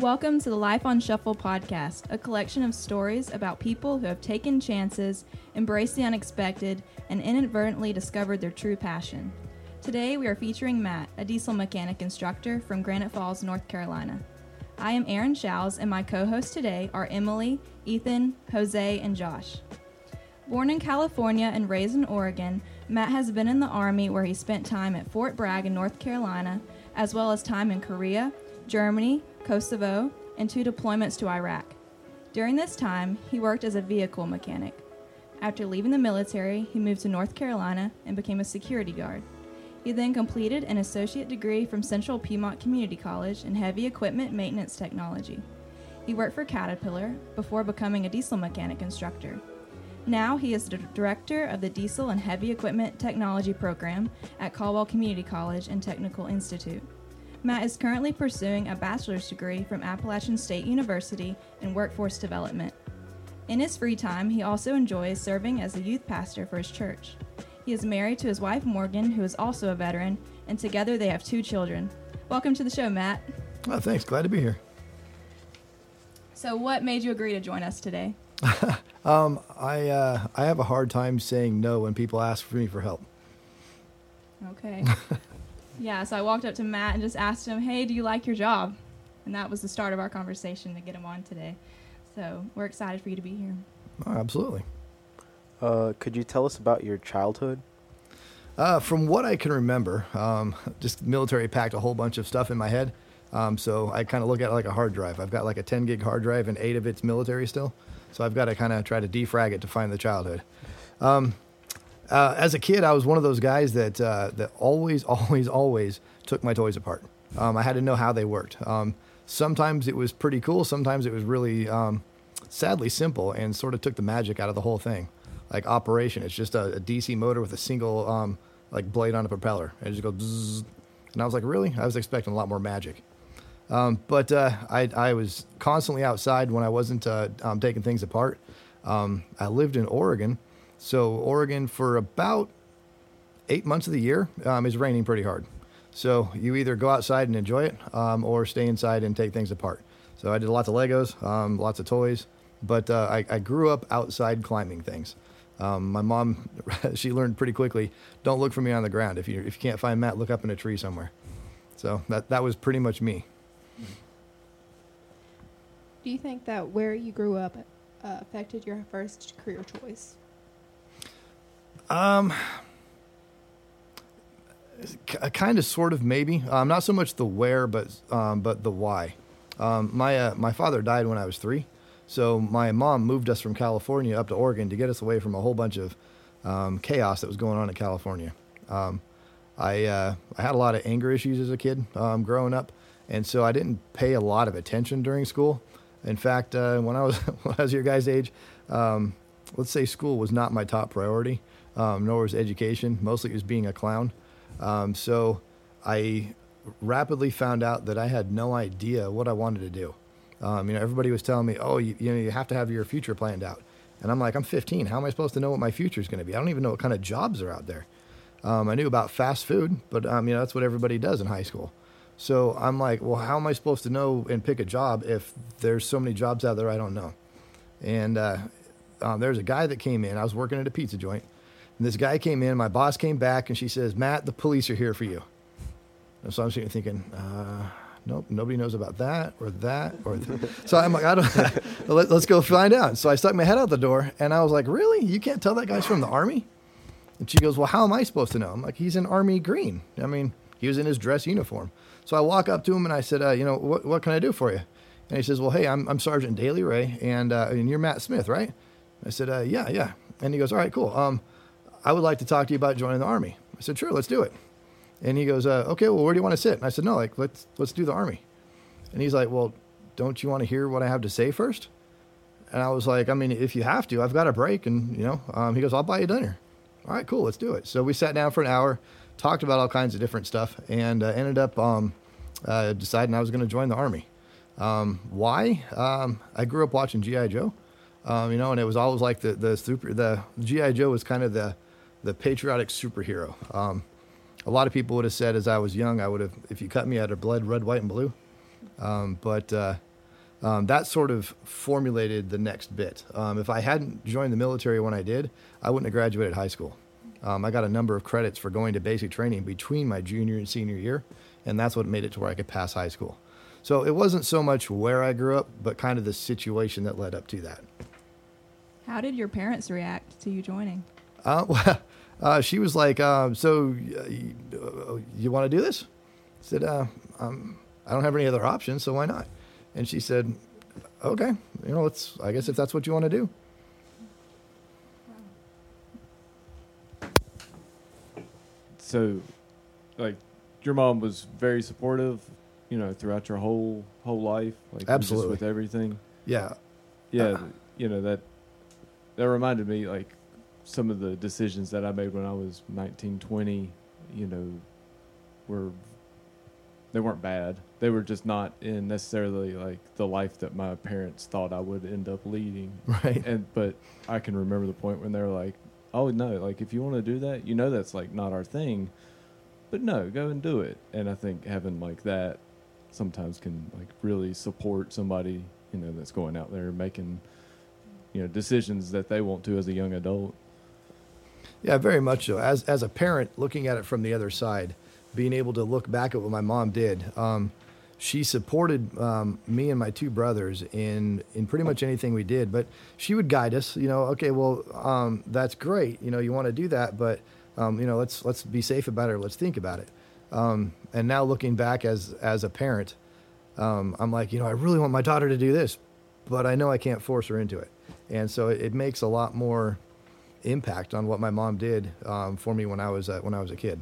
Welcome to the Life on Shuffle podcast, a collection of stories about people who have taken chances, embraced the unexpected, and inadvertently discovered their true passion. Today we are featuring Matt, a diesel mechanic instructor from Granite Falls, North Carolina. I am Erin Shows, and my co-hosts today are Emily, Ethan, Jose, and Josh. Born in California and raised in Oregon, Matt has been in the Army, where he spent time at Fort Bragg in North Carolina, as well as time in Korea, Germany, Kosovo, and 2 deployments to Iraq. During this time, he worked as a vehicle mechanic. After leaving the military, he moved to North Carolina and became a security guard. He then completed an associate degree from Central Piedmont Community College in heavy equipment maintenance technology. He worked for Caterpillar before becoming a diesel mechanic instructor. Now he is the director of the Diesel and Heavy Equipment Technology program at Caldwell Community College and Technical Institute. Matt is currently pursuing a bachelor's degree from Appalachian State University in workforce development. In his free time, he also enjoys serving as a youth pastor for his church. He is married to his wife, Morgan, who is also a veteran, and together they have 2 children. Welcome to the show, Matt. Oh, thanks. Glad to be here. So what made you agree to join us today? I have a hard time saying no when people ask for me for help. Okay. Yeah, so I walked up to Matt and just asked him, hey, do you like your job? And that was the start of our conversation to get him on today. So we're excited for you to be here. Oh, absolutely. Could you tell us about your childhood? From what I can remember, just military packed a whole bunch of stuff in my head. So I kind of look at it like a hard drive. I've got like a 10 gig hard drive and 8 of it's military still. So I've got to kind of try to defrag it to find the childhood. As a kid, I was one of those guys that always took my toys apart. I had to know how they worked. Sometimes it was pretty cool. Sometimes it was really, sadly, simple and sort of took the magic out of the whole thing. Like operation, it's just a DC motor with a single blade on a propeller. And it just goes bzzz. And I was like, really? I was expecting a lot more magic. But I was constantly outside when I wasn't taking things apart. I lived in Oregon. So Oregon, for about 8 months of the year, is raining pretty hard. So you either go outside and enjoy it or stay inside and take things apart. So I did lots of Legos, lots of toys, but I grew up outside climbing things. My mom, she learned pretty quickly, don't look for me on the ground. If you can't find Matt, look up in a tree somewhere. So that was pretty much me. Do you think that where you grew up affected your first career choice? Kind of, sort of, maybe. Not so much the where, but the why. My father died when I was 3, so my mom moved us from California up to Oregon to get us away from a whole bunch of chaos that was going on in California. I had a lot of anger issues as a kid growing up, and so I didn't pay a lot of attention during school. In fact, when I was your guys' age, let's say school was not my top priority. Nor was education. Mostly it was being a clown. So I rapidly found out that I had no idea what I wanted to do. Everybody was telling me, oh, you have to have your future planned out. And I'm like, I'm 15. How am I supposed to know what my future is going to be? I don't even know what kind of jobs are out there. I knew about fast food, but that's what everybody does in high school. So I'm like, well, how am I supposed to know and pick a job if there's so many jobs out there I don't know? And there's a guy that came in. I was working at a pizza joint. And this guy came in, my boss came back, and she says, Matt, the police are here for you. And so I'm sitting thinking, nope, nobody knows about that. So I'm like, I don't, let's go find out. So I stuck my head out the door, and I was like, really? You can't tell that guy's from the Army? And she goes, well, how am I supposed to know? I'm like, he's in Army green. I mean, he was in his dress uniform. So I walk up to him, and I said, what can I do for you? And he says, well, hey, I'm Sergeant Daly Ray, and you're Matt Smith, right? I said, yeah. And he goes, all right, cool. I would like to talk to you about joining the Army. I said, sure, let's do it. And he goes, okay, well, where do you want to sit? And I said, no, let's do the Army. And he's like, well, don't you want to hear what I have to say first? And I was like, I mean, if you have to, I've got a break. And, he goes, I'll buy you dinner. All right, cool, let's do it. So we sat down for an hour, talked about all kinds of different stuff, and ended up deciding I was going to join the Army. Why? I grew up watching GI Joe, and it was always like the GI Joe was kind of the patriotic superhero. A lot of people would have said, as I was young, if you cut me, I'd have bled red, white, and blue. But that sort of formulated the next bit. If I hadn't joined the military when I did, I wouldn't have graduated high school. I got a number of credits for going to basic training between my junior and senior year, and that's what made it to where I could pass high school. So it wasn't so much where I grew up, but kind of the situation that led up to that. How did your parents react to you joining? She was like, you want to do this? I said, I don't have any other options, so why not? And she said, okay, I guess if that's what you want to do. So, your mom was very supportive, throughout your whole life, absolutely, just with everything. Yeah, yeah. That reminded me some of the decisions that I made when I was 19, 20. They weren't bad. They were just not in necessarily the life that my parents thought I would end up leading. Right. But I can remember the point when they were like, oh no, if you want to do that, that's not our thing, but no, go and do it. And I think having that sometimes can really support somebody, that's going out there making, decisions that they want to as a young adult. Yeah, very much so. As a parent looking at it from the other side, being able to look back at what my mom did. She supported me and my two brothers in pretty much anything we did, but she would guide us, okay, well, that's great. You want to do that, but, let's be safe about it. Or let's think about it. And now looking back as a parent, I'm like, I really want my daughter to do this, but I know I can't force her into it. And so it makes a lot more impact on what my mom did for me when I was a kid.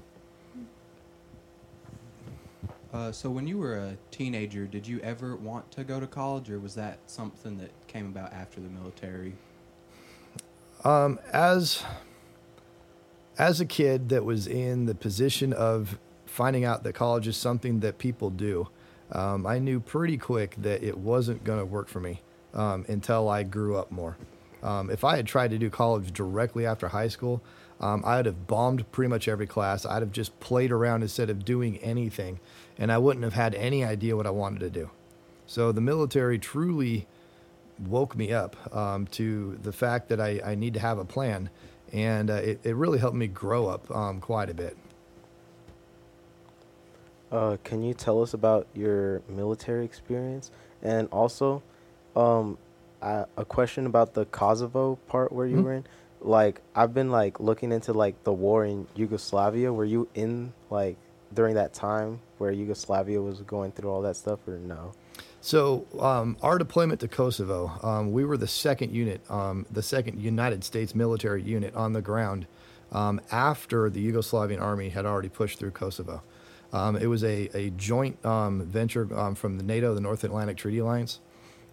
So when you were a teenager, did you ever want to go to college, or was that something that came about after the military? As a kid that was in the position of finding out that college is something that people do, I knew pretty quick that it wasn't going to work for me until I grew up more. If I had tried to do college directly after high school, I would have bombed pretty much every class. I'd have just played around instead of doing anything, and I wouldn't have had any idea what I wanted to do. So the military truly woke me up to the fact that I need to have a plan, and it really helped me grow up quite a bit. Can you tell us about your military experience? And also, a question about the Kosovo part where you were in. I've been looking into the war in Yugoslavia. Were you in during that time where Yugoslavia was going through all that stuff, or no? So our deployment to Kosovo, we were the second unit, the second United States military unit on the ground after the Yugoslavian army had already pushed through Kosovo. It was a joint venture from the NATO, the North Atlantic Treaty Alliance,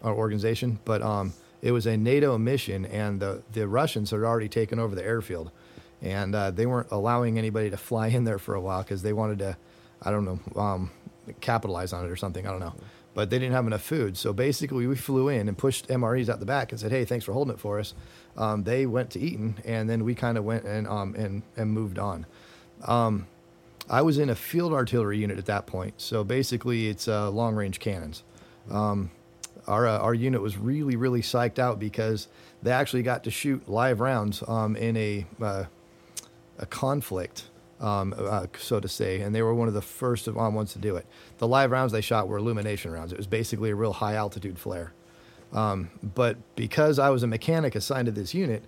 our organization, but it was a NATO mission, and the Russians had already taken over the airfield, and they weren't allowing anybody to fly in there for a while because they wanted to, I don't know, capitalize on it or something. I don't know. But they didn't have enough food. So basically we flew in and pushed MREs out the back and said, hey, thanks for holding it for us. They went to Eton, and then we kind of went and moved on. I was in a field artillery unit at that point. So basically it's long-range cannons. Our unit was really, really psyched out because they actually got to shoot live rounds in a conflict, so to say, and they were one of the first ones to do it. The live rounds they shot were illumination rounds. It was basically a real high-altitude flare. But because I was a mechanic assigned to this unit,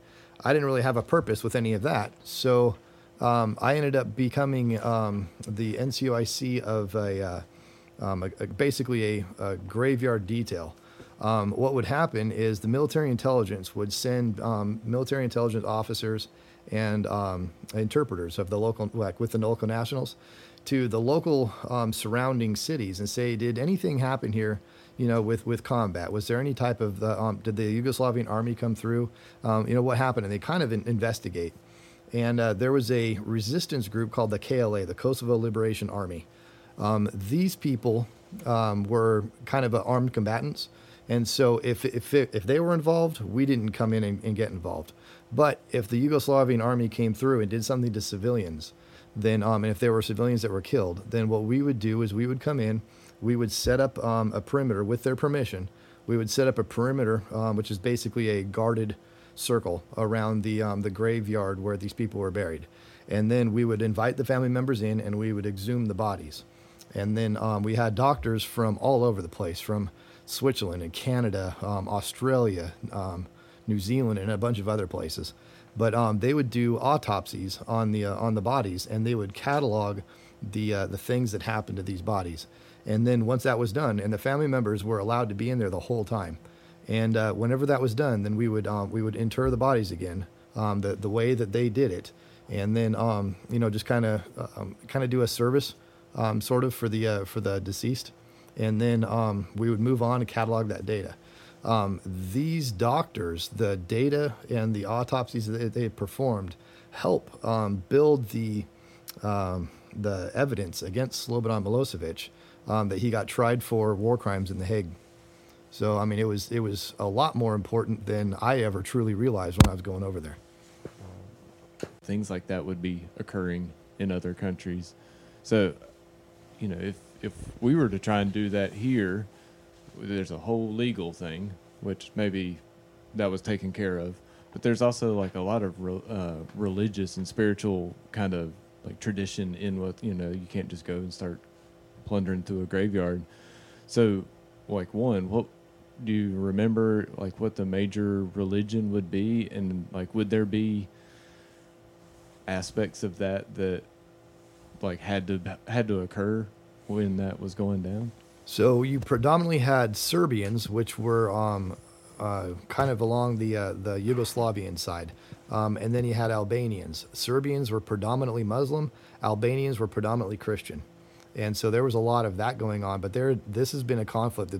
I didn't really have a purpose with any of that. So I ended up becoming the NCOIC of basically a graveyard detail. What would happen is the military intelligence would send military intelligence officers and interpreters of the local, with the local nationals, to the local surrounding cities and say, did anything happen here, with combat? Was there any type of, did the Yugoslavian army come through? What happened? And they kind of investigate. And there was a resistance group called the KLA, the Kosovo Liberation Army. These people were kind of armed combatants. And so if they were involved, we didn't come in and get involved. But if the Yugoslavian army came through and did something to civilians, then and if there were civilians that were killed, then what we would do is we would come in, we would set up a perimeter with their permission. we would set up a perimeter, which is basically a guarded circle around the graveyard where these people were buried. And then we would invite the family members in, and we would exhume the bodies. And then we had doctors from all over the place, from Switzerland and Canada, Australia, New Zealand, and a bunch of other places. But they would do autopsies on the bodies, and they would catalog the things that happened to these bodies. And then once that was done, and the family members were allowed to be in there the whole time. And whenever that was done, then we would inter the bodies again, the way that they did it. And then just kind of do a service, sort of for the deceased. And then we would move on and catalog that data. These doctors, the data and the autopsies that they performed, help build the evidence against Slobodan Milosevic, that he got tried for war crimes in The Hague. So, I mean, it was a lot more important than I ever truly realized when I was going over there. Things like that would be occurring in other countries. So, you know, if we were to try and do that here, there's a whole legal thing, which maybe that was taken care of. But there's also like a lot of religious and spiritual kind of like tradition in what, you know, you can't just go and start plundering through a graveyard. So, like, one, what do you remember, like, what the major religion would be? And, like, would there be aspects of that like had to occur when that was going down? So you predominantly had Serbians, which were kind of along the Yugoslavian side, and then you had Albanians. Serbians were predominantly Muslim. Albanians were predominantly Christian, and so there was a lot of that going on. But this has been a conflict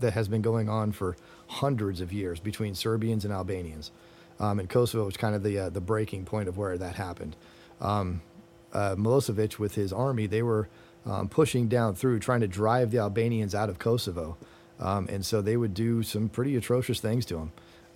that has been going on for hundreds of years between Serbians and Albanians. And Kosovo was kind of the breaking point of where that happened. Milosevic with his army, they were pushing down through, trying to drive the Albanians out of Kosovo. And so they would do some pretty atrocious things to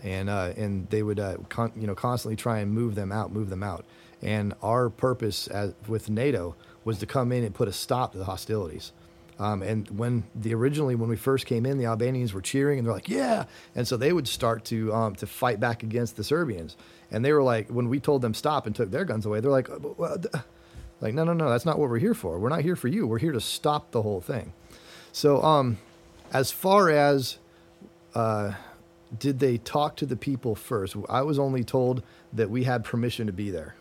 them. And they would constantly try and move them out. And our purpose with NATO was to come in and put a stop to the hostilities. And when we first came in, the Albanians were cheering and they're like, yeah. And so they would start to fight back against the Serbians. And they were like, when we told them stop and took their guns away, they're like, well, no, that's not what we're here for. We're not here for you. We're here to stop the whole thing. So, as far as, did they talk to the people first? I was only told that we had permission to be there.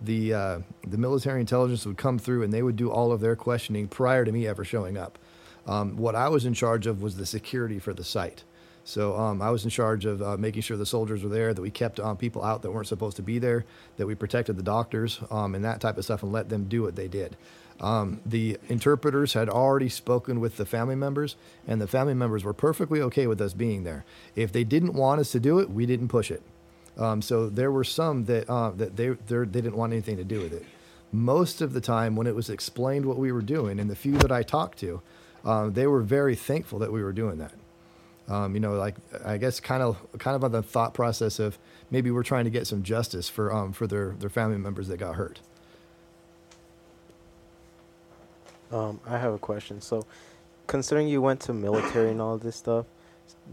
The military intelligence would come through and they would do all of their questioning prior to me ever showing up. What I was in charge of was the security for the site. So I was in charge of making sure the soldiers were there, that we kept people out that weren't supposed to be there, that we protected the doctors and that type of stuff and let them do what they did. The interpreters had already spoken with the family members, and the family members were perfectly okay with us being there. If they didn't want us to do it, we didn't push it. So there were some that they didn't want anything to do with it. Most of the time when it was explained what we were doing, and the few that I talked to, they were very thankful that we were doing that. I guess kind of on the thought process of maybe we're trying to get some justice for their family members that got hurt. I have a question. So considering you went to military and all this stuff,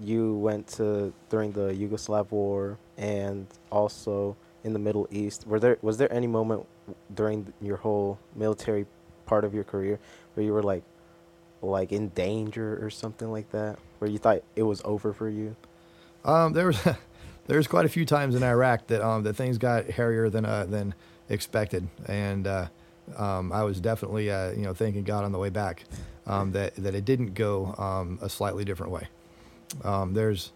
you went to during the Yugoslav war and also in the Middle East. Was there any moment during your whole military part of your career where you were like in danger or something like that, where you thought it was over for you? There's quite a few times in Iraq that things got hairier than expected, and I was definitely thanking God on the way back that it didn't go a slightly different way. There's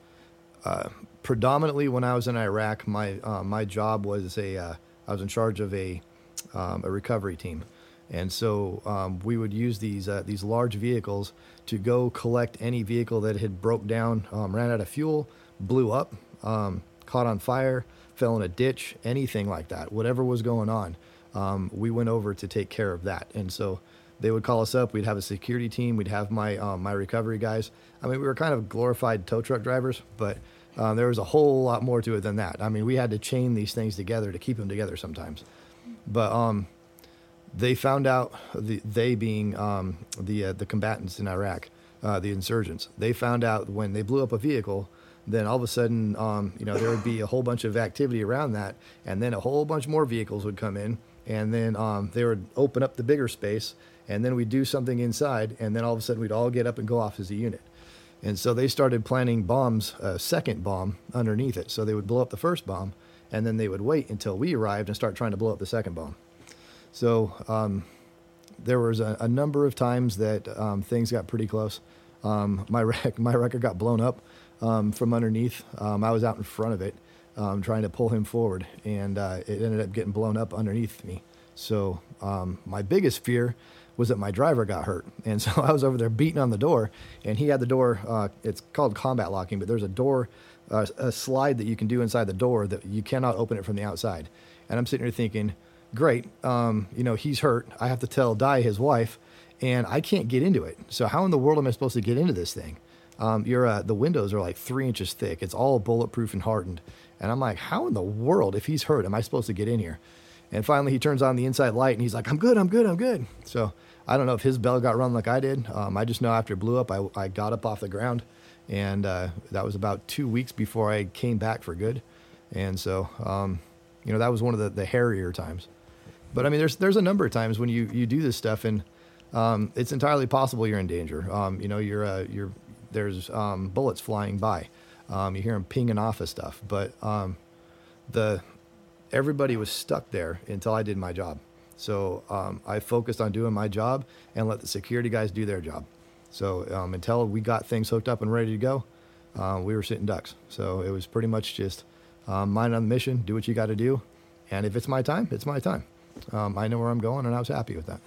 predominantly when I was in Iraq, my job was I was in charge of a recovery team, and so we would use these large vehicles to go collect any vehicle that had broke down, ran out of fuel, blew up, caught on fire, fell in a ditch, anything like that. Whatever was going on, we went over to take care of that, and so. They would call us up. We'd have a security team. We'd have my recovery guys. I mean, we were kind of glorified tow truck drivers, but there was a whole lot more to it than that. I mean, we had to chain these things together to keep them together sometimes. But they found out, they being the combatants in Iraq, the insurgents. They found out when they blew up a vehicle, then all of a sudden, there would be a whole bunch of activity around that, and then a whole bunch more vehicles would come in, and then they would open up the bigger space, and then we'd do something inside, and then all of a sudden we'd all get up and go off as a unit. And so they started planting bombs, a second bomb underneath it. So they would blow up the first bomb, and then they would wait until we arrived and start trying to blow up the second bomb. So there was a number of times that things got pretty close. My record got blown up from underneath. I was out in front of it trying to pull him forward, and it ended up getting blown up underneath me. So my biggest fear was that my driver got hurt. And so I was over there beating on the door, and he had the door, it's called combat locking, but there's a door, a slide that you can do inside the door that you cannot open it from the outside. And I'm sitting here thinking, great, he's hurt. I have to tell Di, his wife, and I can't get into it. So how in the world am I supposed to get into this thing? The windows are like 3 inches thick. It's all bulletproof and hardened. And I'm like, how in the world, if he's hurt, am I supposed to get in here? And finally he turns on the inside light, and he's like, I'm good. So I don't know if his bell got rung like I did. I just know after it blew up, I got up off the ground, and that was about 2 weeks before I came back for good. And so, that was one of the hairier times. But I mean, there's a number of times when you do this stuff, and it's entirely possible you're in danger. There's bullets flying by. You hear them pinging off of stuff. But everybody was stuck there until I did my job. So I focused on doing my job and let the security guys do their job. So until we got things hooked up and ready to go, we were sitting ducks. So it was pretty much just mind on the mission, do what you got to do. And if it's my time, it's my time. I know where I'm going, and I was happy with that.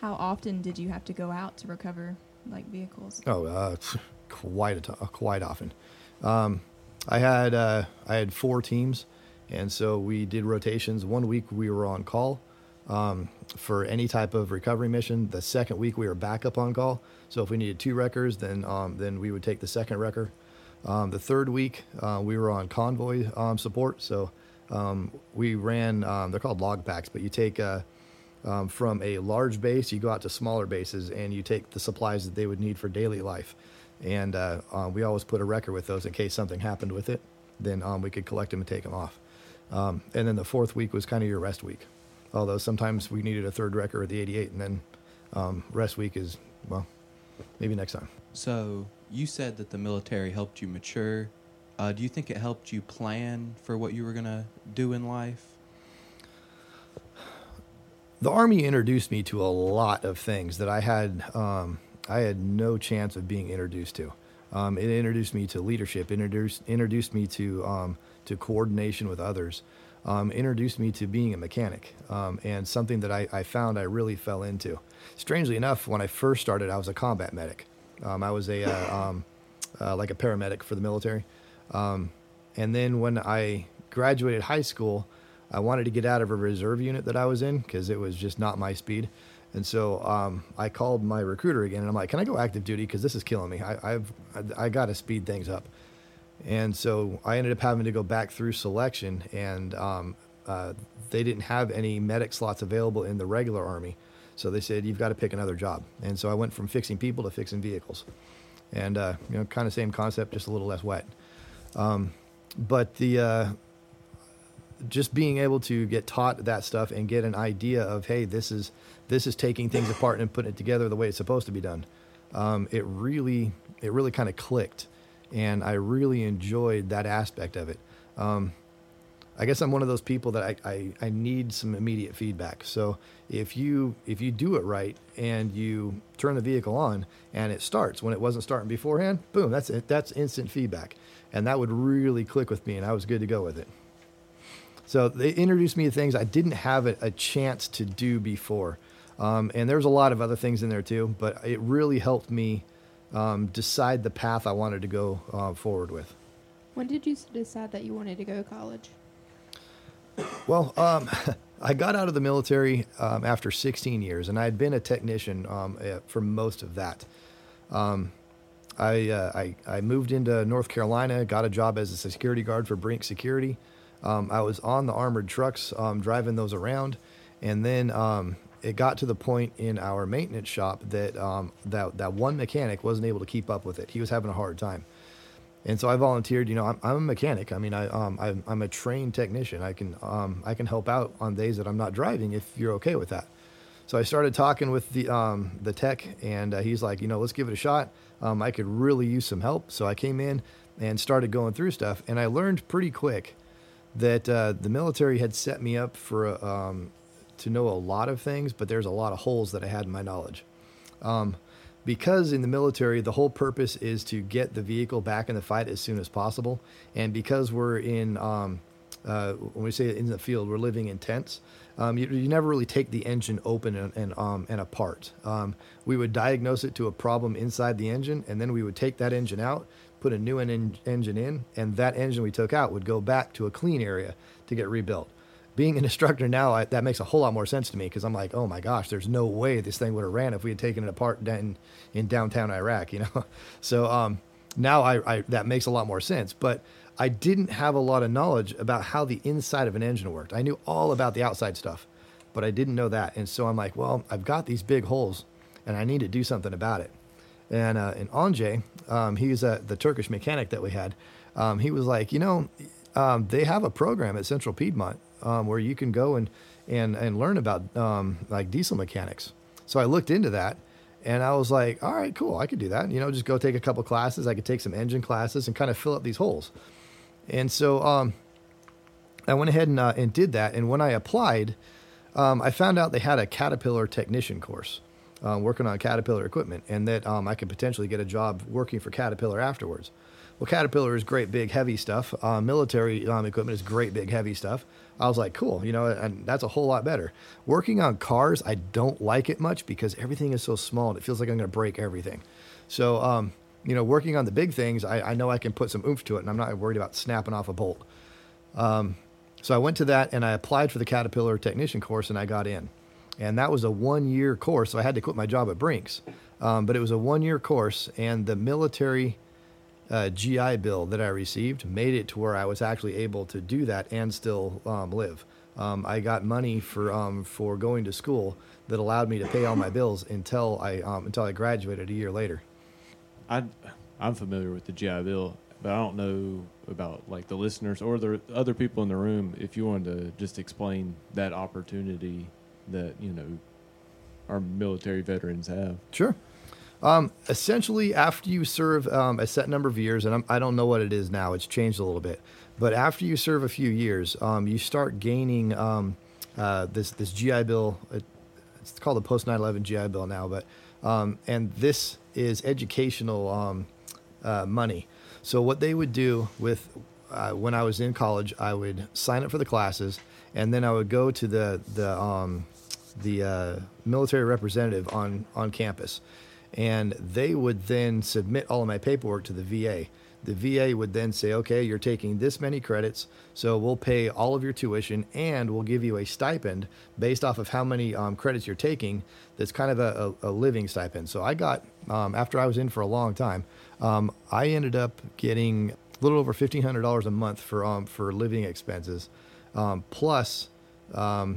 How often did you have to go out to recover vehicles? Oh, quite often. I had four teams. And so we did rotations. 1 week we were on call for any type of recovery mission. The second week we were back up on call. So if we needed two wreckers, then we would take the second wrecker. The third week we were on convoy support. So we ran, they're called log packs, but you take from a large base, you go out to smaller bases, and you take the supplies that they would need for daily life. And we always put a wrecker with those in case something happened with it. Then we could collect them and take them off. And then the fourth week was kind of your rest week, although sometimes we needed a third wrecker or the 88, and then rest week is, well, maybe next time. So you said that the military helped you mature. Do you think it helped you plan for what you were going to do in life? The Army introduced me to a lot of things that I had no chance of being introduced to. It introduced me to leadership, introduced me to coordination with others, introduced me to being a mechanic, and something that I found I really fell into. Strangely enough, when I first started, I was a combat medic. I was a paramedic for the military. And then when I graduated high school, I wanted to get out of a reserve unit that I was in because it was just not my speed. And so I called my recruiter again, and I'm like, can I go active duty? Because this is killing me. I got to speed things up. And so I ended up having to go back through selection, and they didn't have any medic slots available in the regular Army. So they said, you've got to pick another job. And so I went from fixing people to fixing vehicles. And, kind of same concept, just a little less wet. But just being able to get taught that stuff and get an idea of, hey, this is taking things apart and putting it together the way it's supposed to be done. It really kind of clicked. And I really enjoyed that aspect of it. I guess I'm one of those people that I need some immediate feedback. So if you do it right and you turn the vehicle on and it starts when it wasn't starting beforehand, boom, that's it. That's instant feedback. And that would really click with me, and I was good to go with it. So they introduced me to things I didn't have a chance to do before. And there's a lot of other things in there too, but it really helped me decide the path I wanted to go forward with. When did you decide that you wanted to go to college? Well, I got out of the military after 16 years, and I had been a technician for most of that. I moved into North Carolina, got a job as a security guard for Brink Security. I was on the armored trucks driving those around, and then it got to the point in our maintenance shop that that one mechanic wasn't able to keep up with it. He was having a hard time. And so I volunteered. You know, I'm a mechanic. I mean, I'm a trained technician. I can help out on days that I'm not driving if you're okay with that. So I started talking with the tech, and he's like, you know, let's give it a shot. I could really use some help. So I came in and started going through stuff, and I learned pretty quick that the military had set me up for to know a lot of things, but there's a lot of holes that I had in my knowledge. Because in the military, the whole purpose is to get the vehicle back in the fight as soon as possible. And because we're in, when we say in the field, we're living in tents. You never really take the engine open and apart. We would diagnose it to a problem inside the engine, and then we would take that engine out, put a new engine in, and that engine we took out would go back to a clean area to get rebuilt. Being an instructor now, that makes a whole lot more sense to me, because I'm like, oh my gosh, there's no way this thing would have ran if we had taken it apart in downtown Iraq, you know? So now I that makes a lot more sense. But I didn't have a lot of knowledge about how the inside of an engine worked. I knew all about the outside stuff, but I didn't know that. And so I'm like, well, I've got these big holes, and I need to do something about it. And Anje, he's the Turkish mechanic that we had. He was like, you know, they have a program at Central Piedmont where you can go and learn about like diesel mechanics. So I looked into that, and I was like, all right, cool, I could do that. You know, just go take a couple classes. I could take some engine classes and kind of fill up these holes. And so I went ahead and did that. And when I applied, I found out they had a Caterpillar technician course working on Caterpillar equipment, and that I could potentially get a job working for Caterpillar afterwards. Well, Caterpillar is great, big, heavy stuff. Military equipment is great, big, heavy stuff. I was like, cool, you know, and that's a whole lot better. Working on cars, I don't like it much because everything is so small and it feels like I'm going to break everything. So, you know, working on the big things, I know I can put some oomph to it, and I'm not worried about snapping off a bolt. So I went to that, and I applied for the Caterpillar technician course, and I got in. And that was a one-year course, so I had to quit my job at Brinks. But it was a one-year course, and the military GI Bill that I received made it to where I was actually able to do that and still live. I got money for going to school that allowed me to pay all my bills until I graduated a year later. I'm familiar with the GI Bill, but I don't know about like the listeners or the other people in the room. If you wanted to just explain that opportunity that, you know, our military veterans have. Sure. Essentially, after you serve a set number of years, and I don't know what it is now, it's changed a little bit, but after you serve a few years, you start gaining this GI Bill. It's called the post-9/11 GI Bill now, but and this is educational money. So what they would do with when I was in college, I would sign up for the classes, and then I would go to the military representative on campus. And they would then submit all of my paperwork to the VA. The VA would then say, okay, you're taking this many credits, so we'll pay all of your tuition, and we'll give you a stipend based off of how many credits you're taking. That's kind of a living stipend. So I got, after I was in for a long time, I ended up getting a little over $1,500 a month for living expenses. Plus, I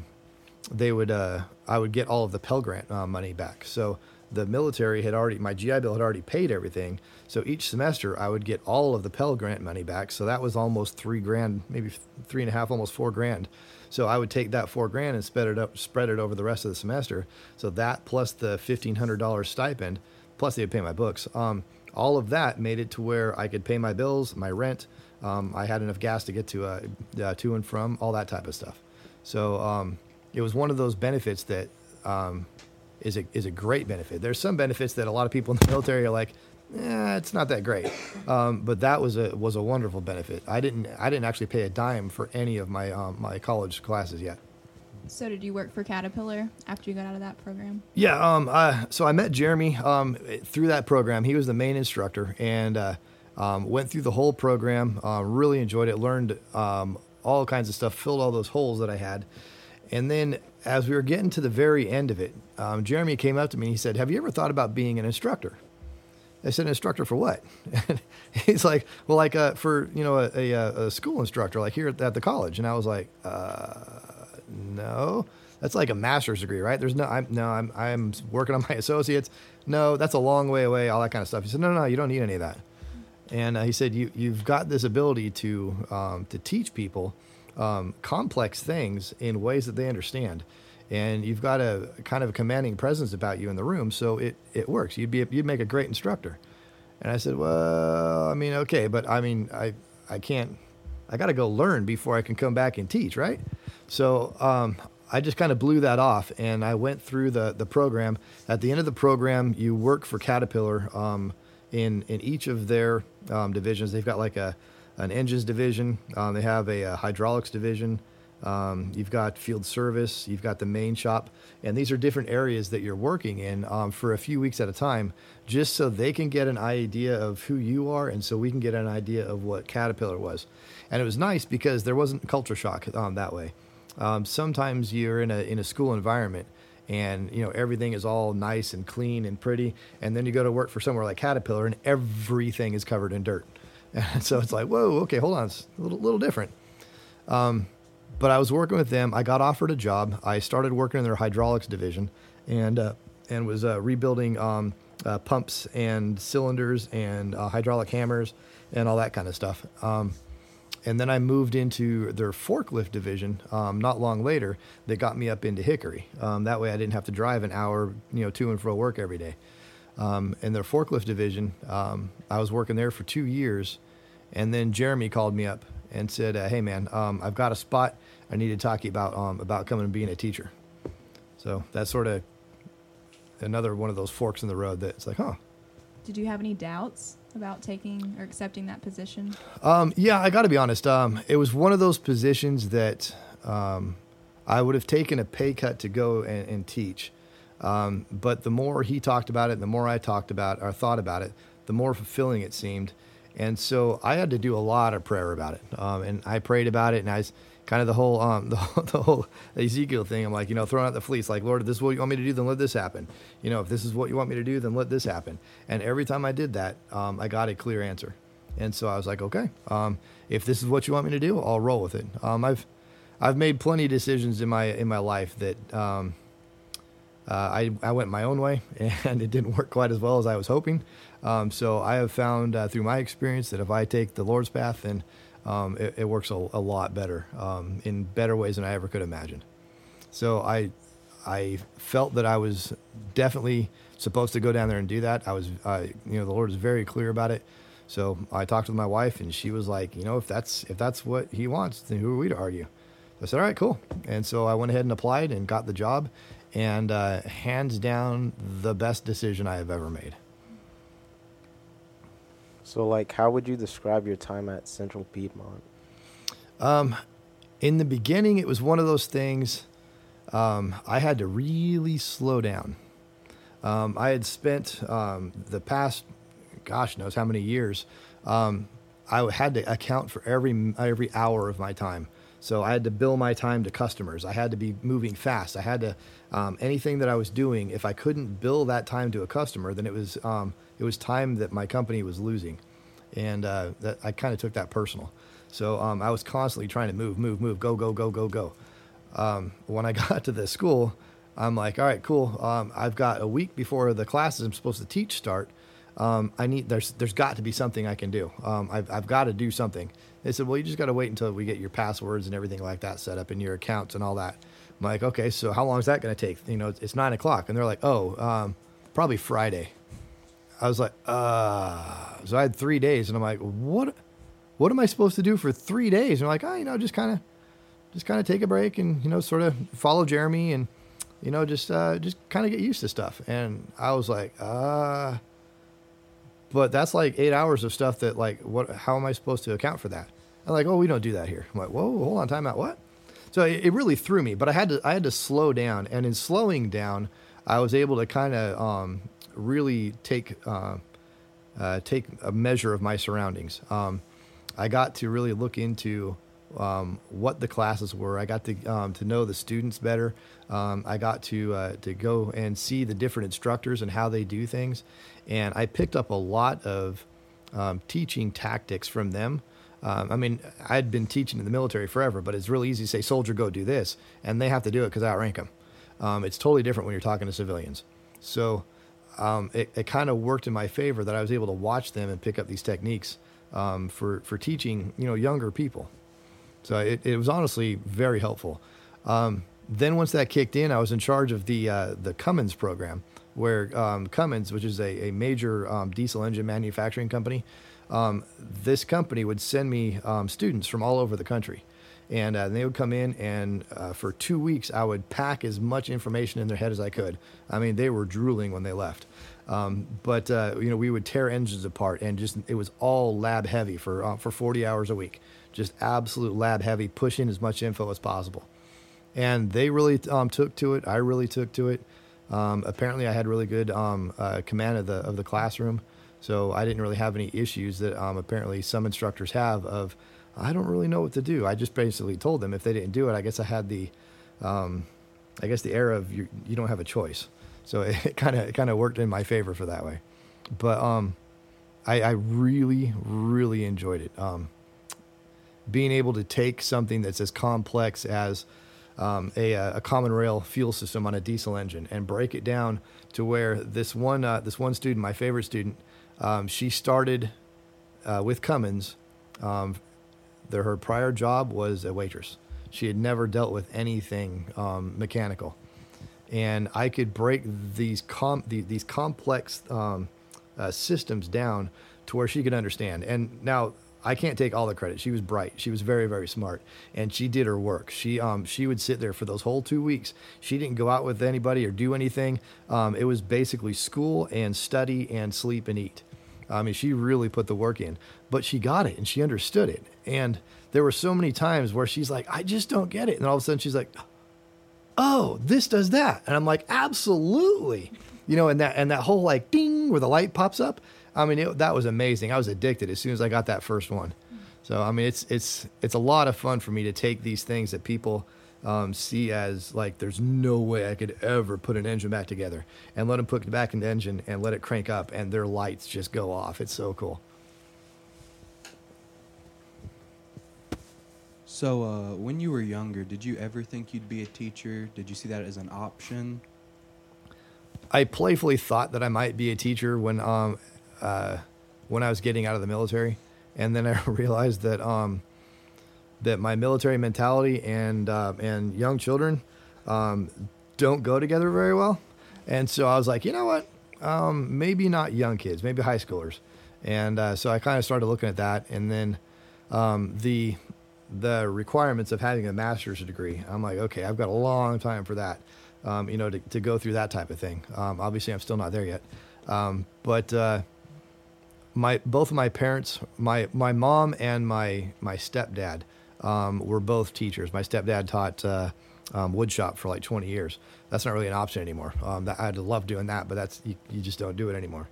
would get all of the Pell Grant money back. So the military my GI Bill had already paid everything. So each semester I would get all of the Pell Grant money back. So that was almost $3,000, maybe $3,500, almost $4,000. So I would take that $4,000 and spread it over the rest of the semester. So that plus the $1,500 stipend, plus they would pay my books. All of that made it to where I could pay my bills, my rent. I had enough gas to get to and from, all that type of stuff. So, it was one of those benefits that, is a great benefit. There's some benefits that a lot of people in the military are like, it's not that great. But that was a wonderful benefit. I didn't actually pay a dime for any of my my college classes yet. So did you work for Caterpillar after you got out of that program? Yeah. So I met Jeremy through that program. He was the main instructor, and went through the whole program. Really enjoyed it. Learned all kinds of stuff. Filled all those holes that I had. And then as we were getting to the very end of it, Jeremy came up to me and he said, have you ever thought about being an instructor? I said, an instructor for what? He's like, well, like for, you know, a school instructor, like here at the college. And I was like, no. That's like a master's degree, right? There's no, I'm working on my associates. No, that's a long way away, all that kind of stuff. He said, no, you don't need any of that. And he said, you've got this ability to teach people complex things in ways that they understand. And you've got a kind of a commanding presence about you in the room. So it works. You'd make a great instructor. And I said, well, I mean, okay, but I mean, I can't, I got to go learn before I can come back and teach. Right. So, I just kind of blew that off, and I went through the program. At the end of the program, you work for Caterpillar in each of their divisions. They've got like an engines division. They have a hydraulics division. You've got field service. You've got the main shop. And these are different areas that you're working in for a few weeks at a time, just so they can get an idea of who you are, and so we can get an idea of what Caterpillar was. And it was nice because there wasn't culture shock that way. Sometimes you're in a school environment, and you know everything is all nice and clean and pretty, and then you go to work for somewhere like Caterpillar, and everything is covered in dirt. And so it's like, whoa, okay, hold on, it's a little different. But I was working with them. I got offered a job. I started working in their hydraulics division, and was rebuilding pumps and cylinders and hydraulic hammers and all that kind of stuff. And then I moved into their forklift division not long later. They got me up into Hickory. That way I didn't have to drive an hour, to and fro work every day. In their forklift division, I was working there for 2 years. And then Jeremy called me up and said, hey, man, I've got a spot I need to talk to you about coming and being a teacher. So that's sort of another one of those forks in the road that it's like, huh. Did you have any doubts about taking or accepting that position? Yeah, I got to be honest. It was one of those positions that I would have taken a pay cut to go and teach. But the more he talked about it, the more I thought about it, the more fulfilling it seemed. And so I had to do a lot of prayer about it. And I prayed about it, and I was kind of the whole Ezekiel thing. I'm like, throwing out the fleece, like, Lord, if this is what you want me to do, then let this happen. If this is what you want me to do, then let this happen. And every time I did that, I got a clear answer. And so I was like, okay, if this is what you want me to do, I'll roll with it. I've made plenty of decisions in my life that I went my own way, and it didn't work quite as well as I was hoping. So I have found through my experience that if I take the Lord's path, then it works a lot better, in better ways than I ever could imagine. So I felt that I was definitely supposed to go down there and do that. I was, the Lord is very clear about it. So I talked with my wife, and she was like, if that's what he wants, then who are we to argue? I said, all right, cool. And so I went ahead and applied and got the job, and, hands down, the best decision I have ever made. So, how would you describe your time at Central Piedmont? In the beginning, it was one of those things. I had to really slow down. I had spent the past, gosh knows how many years, I had to account for every hour of my time. So I had to bill my time to customers. I had to be moving fast. I had to anything that I was doing, if I couldn't bill that time to a customer, then it was time that my company was losing, and that I kind of took that personal. So I was constantly trying to move, go. When I got to the school, I'm like, all right, cool. I've got a week before the classes I'm supposed to teach start. There's got to be something I can do. I've got to do something. They said, well, you just got to wait until we get your passwords and everything like that set up, and your accounts and all that. I'm like, okay, so how long is that going to take? It's 9:00. And they're like, oh, probably Friday. I was like, so I had 3 days, and I'm like, what am I supposed to do for 3 days? And they're like, just kind of take a break and, sort of follow Jeremy and, just kind of get used to stuff. And I was like, but that's like 8 hours of stuff that how am I supposed to account for that? I'm like, oh, we don't do that here. I'm like, whoa, hold on, time out. What? So it really threw me, but I had to slow down. And in slowing down, I was able to kind of, really take a measure of my surroundings. I got to really look into what the classes were. I got to know the students better. I got to go and see the different instructors and how they do things. And I picked up a lot of teaching tactics from them I mean, I'd been teaching in the military forever, but it's really easy to say, soldier, go do this. And they have to do it because I outrank them. It's totally different when you're talking to civilians. So it kind of worked in my favor that I was able to watch them and pick up these techniques for teaching, you know, younger people. So it was honestly very helpful. Then once that kicked in, I was in charge of the Cummins program, where Cummins, which is a major diesel engine manufacturing company, this company would send me students from all over the country. And they would come in, and for 2 weeks, I would pack as much information in their head as I could. I mean, they were drooling when they left. But we would tear engines apart, and just it was all lab heavy for 40 hours a week. Just absolute lab heavy, push in as much info as possible. And they really took to it. I really took to it. Apparently, I had really good command of the classroom, so I didn't really have any issues that apparently some instructors have of, I don't really know what to do. I just basically told them if they didn't do it, I guess I had the air of you don't have a choice. So it kind of worked in my favor for that way. But I really, really enjoyed it. Being able to take something that's as complex as a common rail fuel system on a diesel engine and break it down to where this one student, my favorite student, she started with Cummins. Her prior job was a waitress. She had never dealt with anything mechanical, and I could break these complex systems down to where she could understand. And now I can't take all the credit. She was bright. She was very, very smart, and she did her work. She would sit there for those whole 2 weeks. She didn't go out with anybody or do anything. It was basically school and study and sleep and eat. I mean, she really put the work in, but she got it and she understood it. And there were so many times where she's like, I just don't get it. And all of a sudden she's like, oh, this does that. And I'm like, absolutely. You know, and that whole like ding where the light pops up. I mean, that was amazing. I was addicted as soon as I got that first one. So, I mean, it's a lot of fun for me to take these things that people see as like, there's no way I could ever put an engine back together, and let them put it back in the engine and let it crank up and their lights just go off. It's so cool. So when you were younger, did you ever think you'd be a teacher? Did you see that as an option? I playfully thought that I might be a teacher when I was getting out of the military. And then I realized that my military mentality and young children don't go together very well. And so I was like, you know what? Maybe not young kids, maybe high schoolers. And so I kind of started looking at that. And then the requirements of having a master's degree, I'm like, okay, I've got a long time for that, to go through that type of thing. Obviously, I'm still not there yet. But both of my parents, my mom and my stepdad, were both teachers. My stepdad taught woodshop for like 20 years. That's not really an option anymore. I'd love doing that, but that's you just don't do it anymore.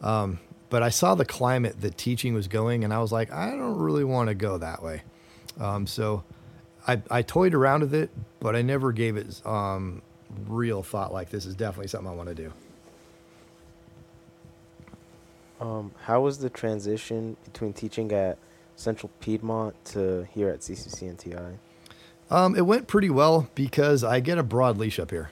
But I saw the climate that teaching was going, and I was like, I don't really want to go that way. So I toyed around with it, but I never gave it real thought like this is definitely something I want to do. How was the transition between teaching at Central Piedmont to here at CCC and TI? It went pretty well because I get a broad leash up here.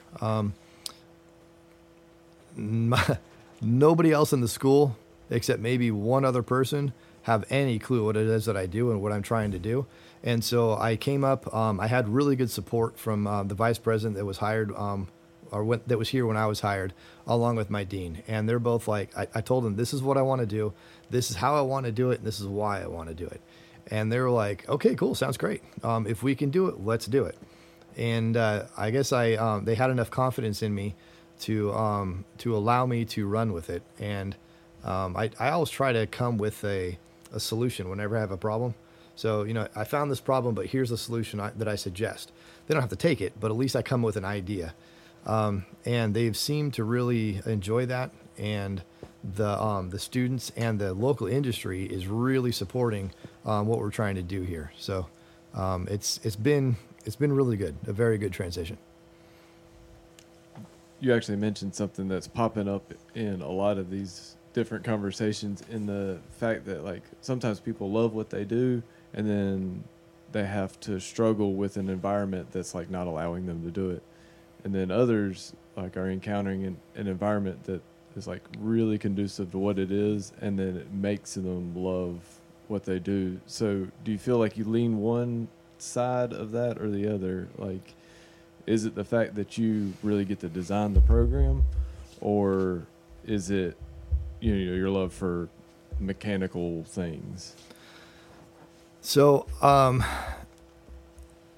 Nobody else in the school, except maybe one other person, have any clue what it is that I do and what I'm trying to do. And so I came up, I had really good support from the vice president that was hired that was here when I was hired, along with my dean. And they're both like, I told them, this is what I want to do. This is how I want to do it. And this is why I want to do it. And they were like, okay, cool. Sounds great. If we can do it, let's do it. And I guess they had enough confidence in me to allow me to run with it. And I always try to come with a solution whenever I have a problem. So, I found this problem, but here's the solution that I suggest. They don't have to take it, but at least I come with an idea. And they've seemed to really enjoy that, and the students and the local industry is really supporting what we're trying to do here. So it's been really good, a very good transition. You actually mentioned something that's popping up in a lot of these different conversations in the fact that, like, sometimes people love what they do and then they have to struggle with an environment that's, like, not allowing them to do it. And then others, like, are encountering an environment that is, like, really conducive to what it is, and then it makes them love what they do. So do you feel like you lean one side of that or the other? Like, is it the fact that you really get to design the program, or is it, you know, your love for mechanical things? So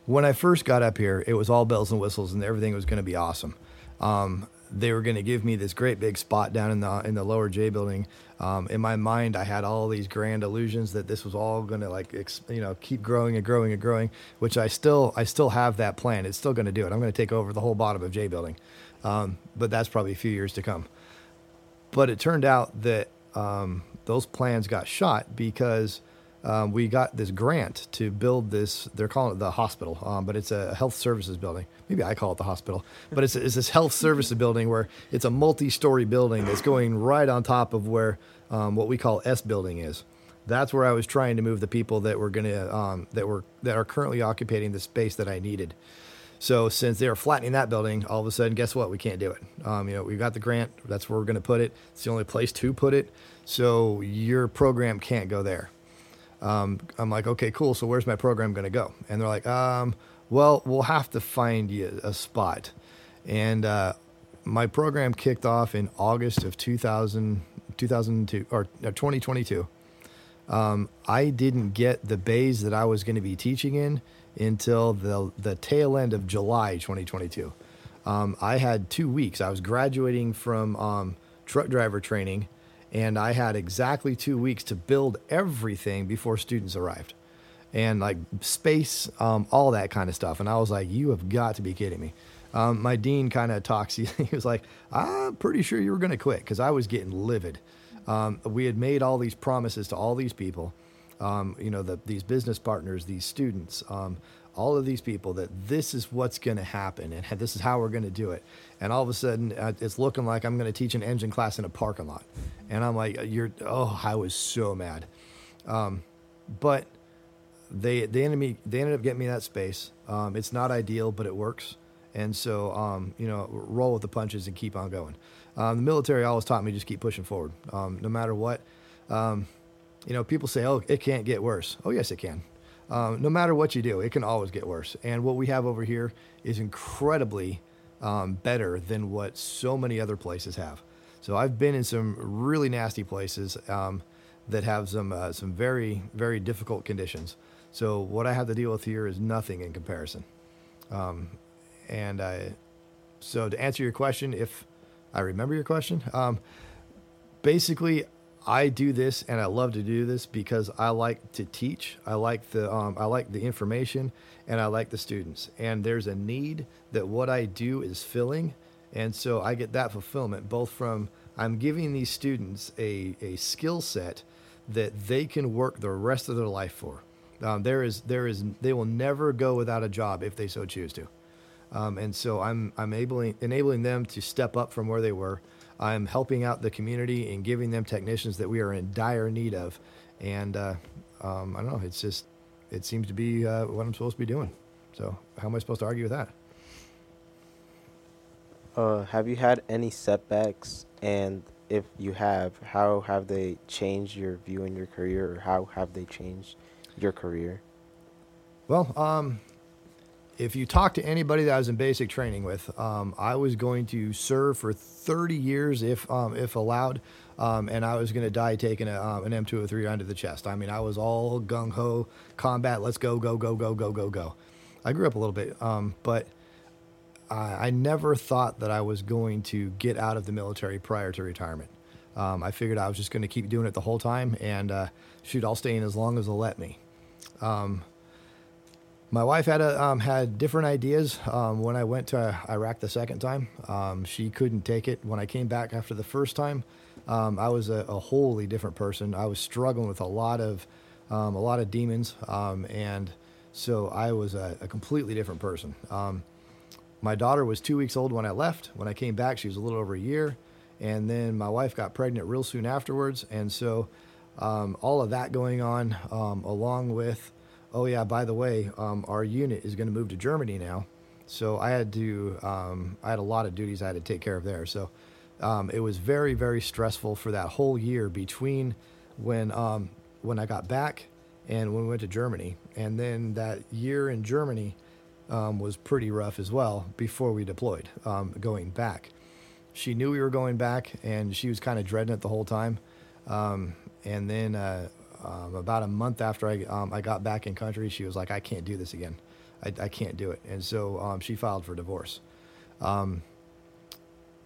when I first got up here, it was all bells and whistles and everything was going to be awesome. They were going to give me this great big spot down in the lower J building. In my mind, I had all these grand illusions that this was all going to, like, keep growing and growing and growing, which I still have that plan. It's still going to do it. I'm going to take over the whole bottom of J building. But that's probably a few years to come. But it turned out that those plans got shot because we got this grant to build this, they're calling it the hospital, but it's a health services building. Maybe I call it the hospital, but it's this health services building where it's a multi-story building that's going right on top of where what we call S building is. That's where I was trying to move the people that were that are currently occupying the space that I needed. So since they were flattening that building, all of a sudden, guess what? We can't do it. We got the grant. That's where we're going to put it. It's the only place to put it. So your program can't go there. I'm like, okay, cool. So where's my program going to go? And they're like, well, we'll have to find you a spot. And my program kicked off in August of 2002 or 2022. I didn't get the bays that I was going to be teaching in until the tail end of July 2022. I had 2 weeks. I was graduating from truck driver training, and I had exactly 2 weeks to build everything before students arrived, and like space, all that kind of stuff. And I was like, you have got to be kidding me. My dean kind of talks. He was like, I'm pretty sure you were going to quit, because I was getting livid. We had made all these promises to all these people, these business partners, these students, all of these people, that this is what's going to happen and this is how we're going to do it. And all of a sudden, it's looking like I'm going to teach an engine class in a parking lot. And I'm like, I was so mad. But they ended up getting me that space. It's not ideal, but it works. And so, roll with the punches and keep on going. The military always taught me just keep pushing forward, no matter what. People say, oh, it can't get worse. Oh, yes, it can. No matter what you do, it can always get worse. And what we have over here is incredibly better than what so many other places have. So I've been in some really nasty places that have some very, very difficult conditions. So what I have to deal with here is nothing in comparison. So to answer your question, if I remember your question, basically I do this and I love to do this because I like to teach. I like the information and I like the students, and there's a need that what I do is filling. And so I get that fulfillment, both from I'm giving these students a skill set that they can work the rest of their life for. They will never go without a job if they so choose to. And so I'm enabling them to step up from where they were. I'm helping out the community and giving them technicians that we are in dire need of. And I don't know, it seems to be what I'm supposed to be doing. So how am I supposed to argue with that? Have you had any setbacks? And if you have, how have they changed your view in your career, or how have they changed your career? Well, if you talk to anybody that I was in basic training with, I was going to serve for 30 years if allowed, and I was going to die taking an M203 under the chest. I mean, I was all gung-ho, combat, let's go, go, go, go, go, go, go. I grew up a little bit, but I never thought that I was going to get out of the military prior to retirement. I figured I was just going to keep doing it the whole time, and shoot, I'll stay in as long as they'll let me. My wife had different ideas when I went to Iraq the second time. She couldn't take it. When I came back after the first time, I was a wholly different person. I was struggling with a lot of demons, and so I was a completely different person. My daughter was 2 weeks old when I left. When I came back, she was a little over a year, And then my wife got pregnant real soon afterwards. And so all of that going on, along with, oh yeah, by the way, our unit is going to move to Germany now. So I had to, I had a lot of duties I had to take care of there. So it was very, very stressful for that whole year between when I got back and when we went to Germany. And then that year in Germany was pretty rough as well before we deployed, going back. She knew we were going back, and she was kind of dreading it the whole time. And then about a month after I got back in country, she was like, I can't do this again. I can't do it. And so she filed for divorce.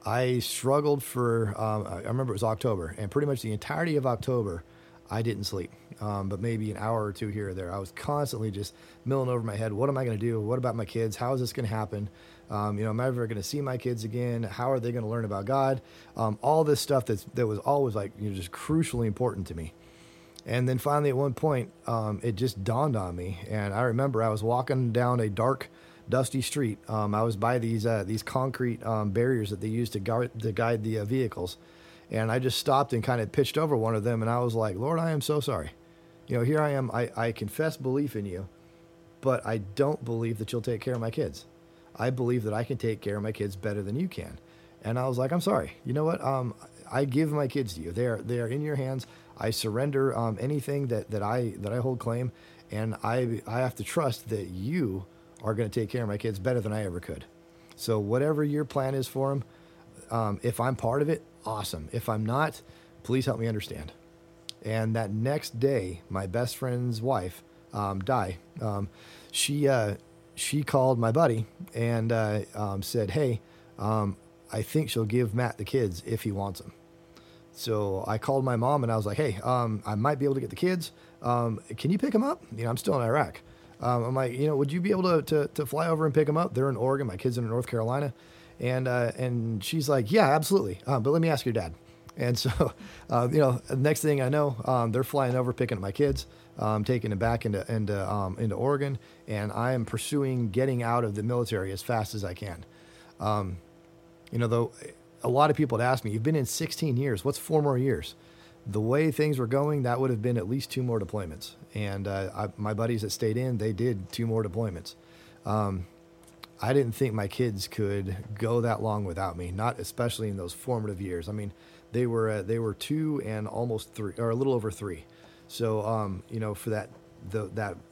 I struggled for, I remember it was October, and pretty much the entirety of October, I didn't sleep, but maybe an hour or two here or there. I was constantly just milling over my head. What am I going to do? What about my kids? How is this going to happen? You know, am I ever going to see my kids again? How are they going to learn about God? All this stuff that was always, like, you know, just crucially important to me. And then finally at one point, it just dawned on me. And I remember I was walking down a dark, dusty street. I was by these concrete barriers that they use to guide the vehicles. And I just stopped and kind of pitched over one of them. And I was like, Lord, I am so sorry. You know, here I am. I confess belief in you, but I don't believe that you'll take care of my kids. I believe that I can take care of my kids better than you can. And I was like, I'm sorry. You know what? I give my kids to you. They are in your hands. I surrender anything that I hold claim. And I have to trust that you are going to take care of my kids better than I ever could. So whatever your plan is for them, if I'm part of it, awesome. If I'm not, please help me understand. And that next day, my best friend's wife, Di, she called my buddy and said, hey, I think she'll give Matt the kids if he wants them. So I called my mom and I was like, hey, I might be able to get the kids. Can you pick them up? You know, I'm still in Iraq. I'm like, you know, would you be able to fly over and pick them up? They're in Oregon. My kids are in North Carolina. And she's like, yeah, absolutely. But let me ask your dad. And so, you know, next thing I know, they're flying over, picking up my kids, taking them back into Oregon. And I am pursuing getting out of the military as fast as I can. You know, though, a lot of people had asked me, you've been in 16 years. What's 4 more years? The way things were going, that would have been at least 2 more deployments. And my buddies that stayed in, they did 2 more deployments. I didn't think my kids could go that long without me, not especially in those formative years. I mean, they were 2 and almost 3, or a little over 3. So, you know, for that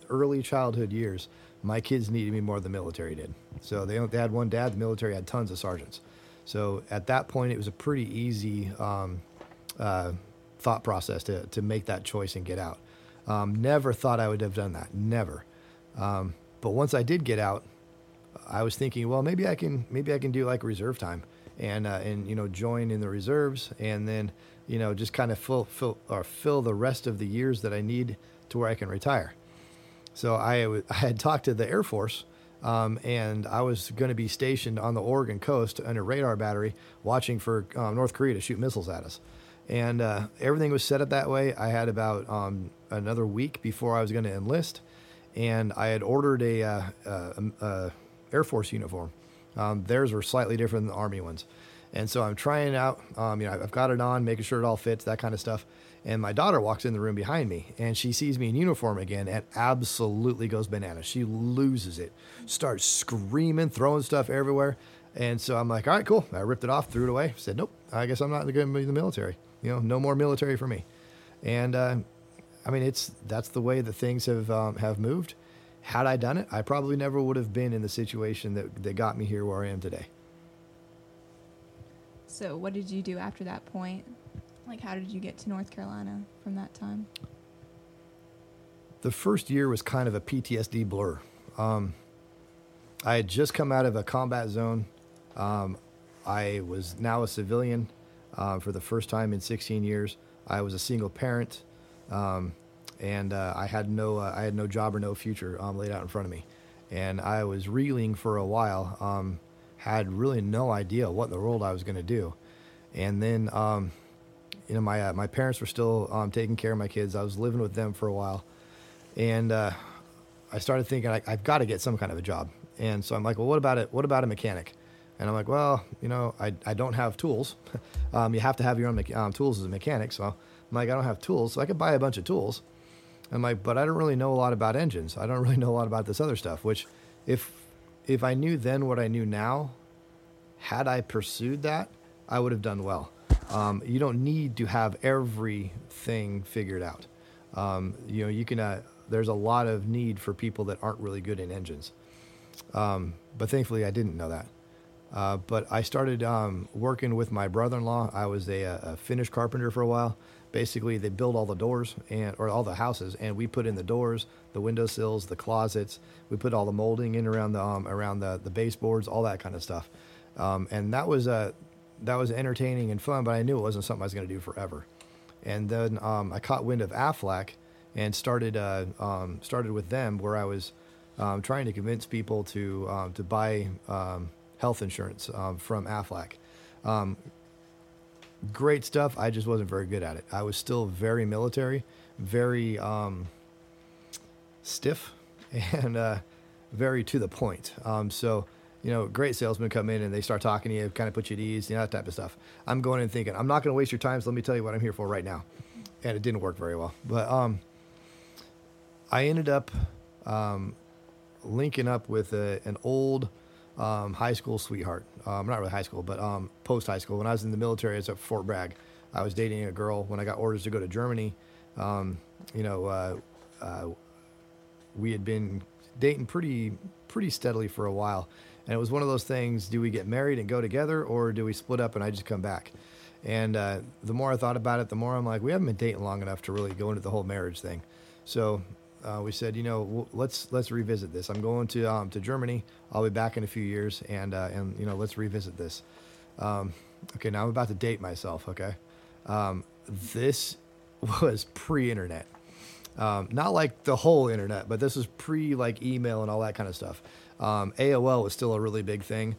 early childhood years, my kids needed me more than the military did. So they had one dad. The military had tons of sergeants. So at that point, it was a pretty easy thought process to make that choice and get out. Never thought I would have done that. Never. But once I did get out, I was thinking, well, maybe I can do like reserve time and you know, join in the reserves, and then, you know, just kind of fill the rest of the years that I need to where I can retire. So I had talked to the Air Force, and I was going to be stationed on the Oregon coast under radar battery, watching for North Korea to shoot missiles at us, and everything was set up that way. I had about another week before I was going to enlist, and I had ordered a Air Force uniform. Theirs were slightly different than the Army ones. And so I'm trying out, you know, I've got it on, making sure it all fits, that kind of stuff. And my daughter walks in the room behind me, and she sees me in uniform again and absolutely goes bananas. She loses it, starts screaming, throwing stuff everywhere. And so I'm like, all right, cool. I ripped it off, threw it away, said, nope, I guess I'm not going to be in the military. You know, no more military for me. And, I mean, that's the way that things have moved. Had I done it, I probably never would have been in the situation that got me here where I am today. So what did you do after that point? Like, how did you get to North Carolina from that time? The first year was kind of a PTSD blur. I had just come out of a combat zone. I was now a civilian for the first time in 16 years. I was a single parent. And I had no job or no future laid out in front of me, and I was reeling for a while. Had really no idea what in the world I was going to do, and then you know, my parents were still taking care of my kids. I was living with them for a while, and I started thinking I've got to get some kind of a job. And so I'm like, well, what about a mechanic? And I'm like, well, you know, I don't have tools. You have to have your own tools as a mechanic. So I'm like, I don't have tools, so I could buy a bunch of tools. I'm like, but I don't really know a lot about engines. I don't really know a lot about this other stuff, which if I knew then what I knew now, had I pursued that, I would have done well. You don't need to have everything figured out. You know, you can, there's a lot of need for people that aren't really good in engines. But thankfully I didn't know that. But I started working with my brother-in-law. I was a Finnish carpenter for a while. Basically, they built all the doors or all the houses, and we put in the doors, the windowsills, the closets. We put all the molding in around the baseboards, all that kind of stuff. And that was entertaining and fun, but I knew it wasn't something I was going to do forever. And then I caught wind of Aflac and started with them, where I was trying to convince people to buy health insurance from Aflac. Great stuff. I just wasn't very good at it. I was still very military, very stiff, and very to the point. So, you know, great salesmen come in and they start talking to you, kind of put you at ease, you know, that type of stuff. I'm going in thinking, I'm not going to waste your time, so let me tell you what I'm here for right now. And it didn't work very well. But I ended up linking up with an old high school sweetheart. Not really high school, but post high school. When I was in the military, I was at Fort Bragg. I was dating a girl. When I got orders to go to Germany, we had been dating pretty steadily for a while. And it was one of those things, do we get married and go together, or do we split up and I just come back? And the more I thought about it, the more I'm like, we haven't been dating long enough to really go into the whole marriage thing. So we said, you know, let's revisit this. I'm going to Germany. I'll be back in a few years, and you know, let's revisit this. Okay, now I'm about to date myself. Okay, this was pre-internet, not like the whole internet, but this was pre like email and all that kind of stuff. AOL was still a really big thing.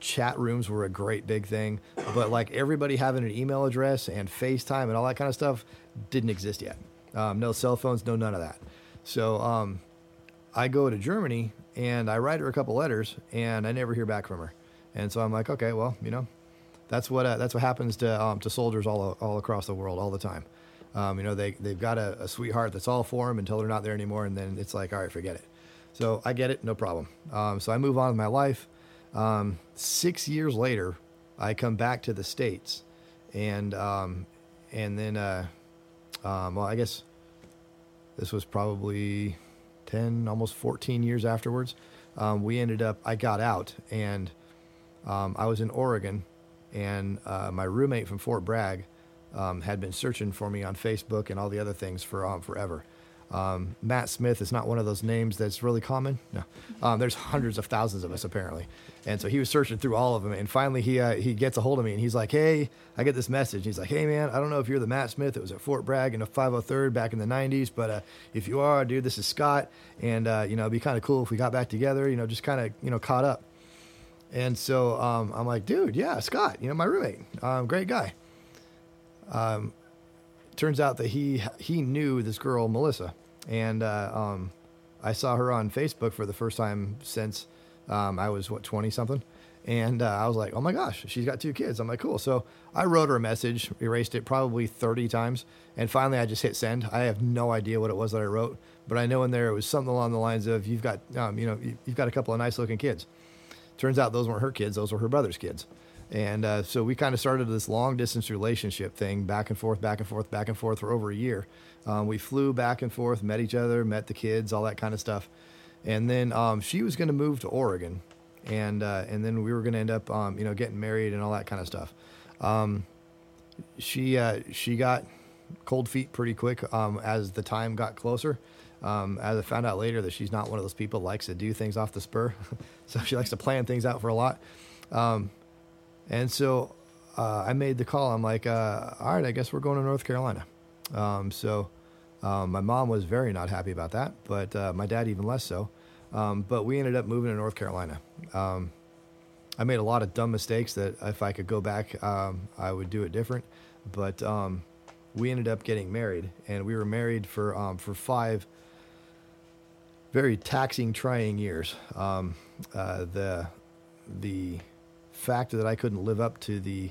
Chat rooms were a great big thing, but like everybody having an email address and FaceTime and all that kind of stuff didn't exist yet. No cell phones, no none of that. So I go to Germany and I write her a couple letters and I never hear back from her. And so I'm like, okay, well, you know, that's what happens to soldiers all across the world all the time. You know, they've got a sweetheart that's all for them until they're not there anymore, and then it's like, all right, forget it. So I get it, no problem. So I move on with my life. 6 years later, I come back to the States, and then. Well, I guess this was probably 10, almost 14 years afterwards. I got out, and I was in Oregon, and my roommate from Fort Bragg had been searching for me on Facebook and all the other things for forever. Matt Smith is not one of those names that's really common. No, there's hundreds of thousands of us apparently, and so he was searching through all of them. And finally, he gets a hold of me, and he's like, "Hey, I get this message." He's like, "Hey, man, I don't know if you're the Matt Smith that was at Fort Bragg in the 503rd back in the '90s, but if you are, dude, this is Scott, and you know, it'd be kind of cool if we got back together. You know, just kind of you know caught up." And so I'm like, "Dude, yeah, Scott, you know, my roommate, great guy." Turns out that he knew this girl, Melissa, and I saw her on Facebook for the first time since I was, 20-something? And I was like, oh, my gosh, she's got two kids. I'm like, cool. So I wrote her a message, erased it probably 30 times, and finally I just hit send. I have no idea what it was that I wrote, but I know in there it was something along the lines of you've got a couple of nice-looking kids. Turns out those weren't her kids. Those were her brother's kids. And so we kind of started this long-distance relationship thing, back and forth for over a year. We flew back and forth, met each other, met the kids, all that kind of stuff. And then she was going to move to Oregon, and then we were going to end up, getting married and all that kind of stuff. She got cold feet pretty quick as the time got closer. As I found out later that she's not one of those people that likes to do things off the spur, so she likes to plan things out for a lot. And so I made the call. I'm like, all right, I guess we're going to North Carolina. My mom was very not happy about that, but my dad even less so. But we ended up moving to North Carolina. I made a lot of dumb mistakes that if I could go back, I would do it different. But we ended up getting married, and we were married for 5 very taxing, trying years. The fact that I couldn't live up to the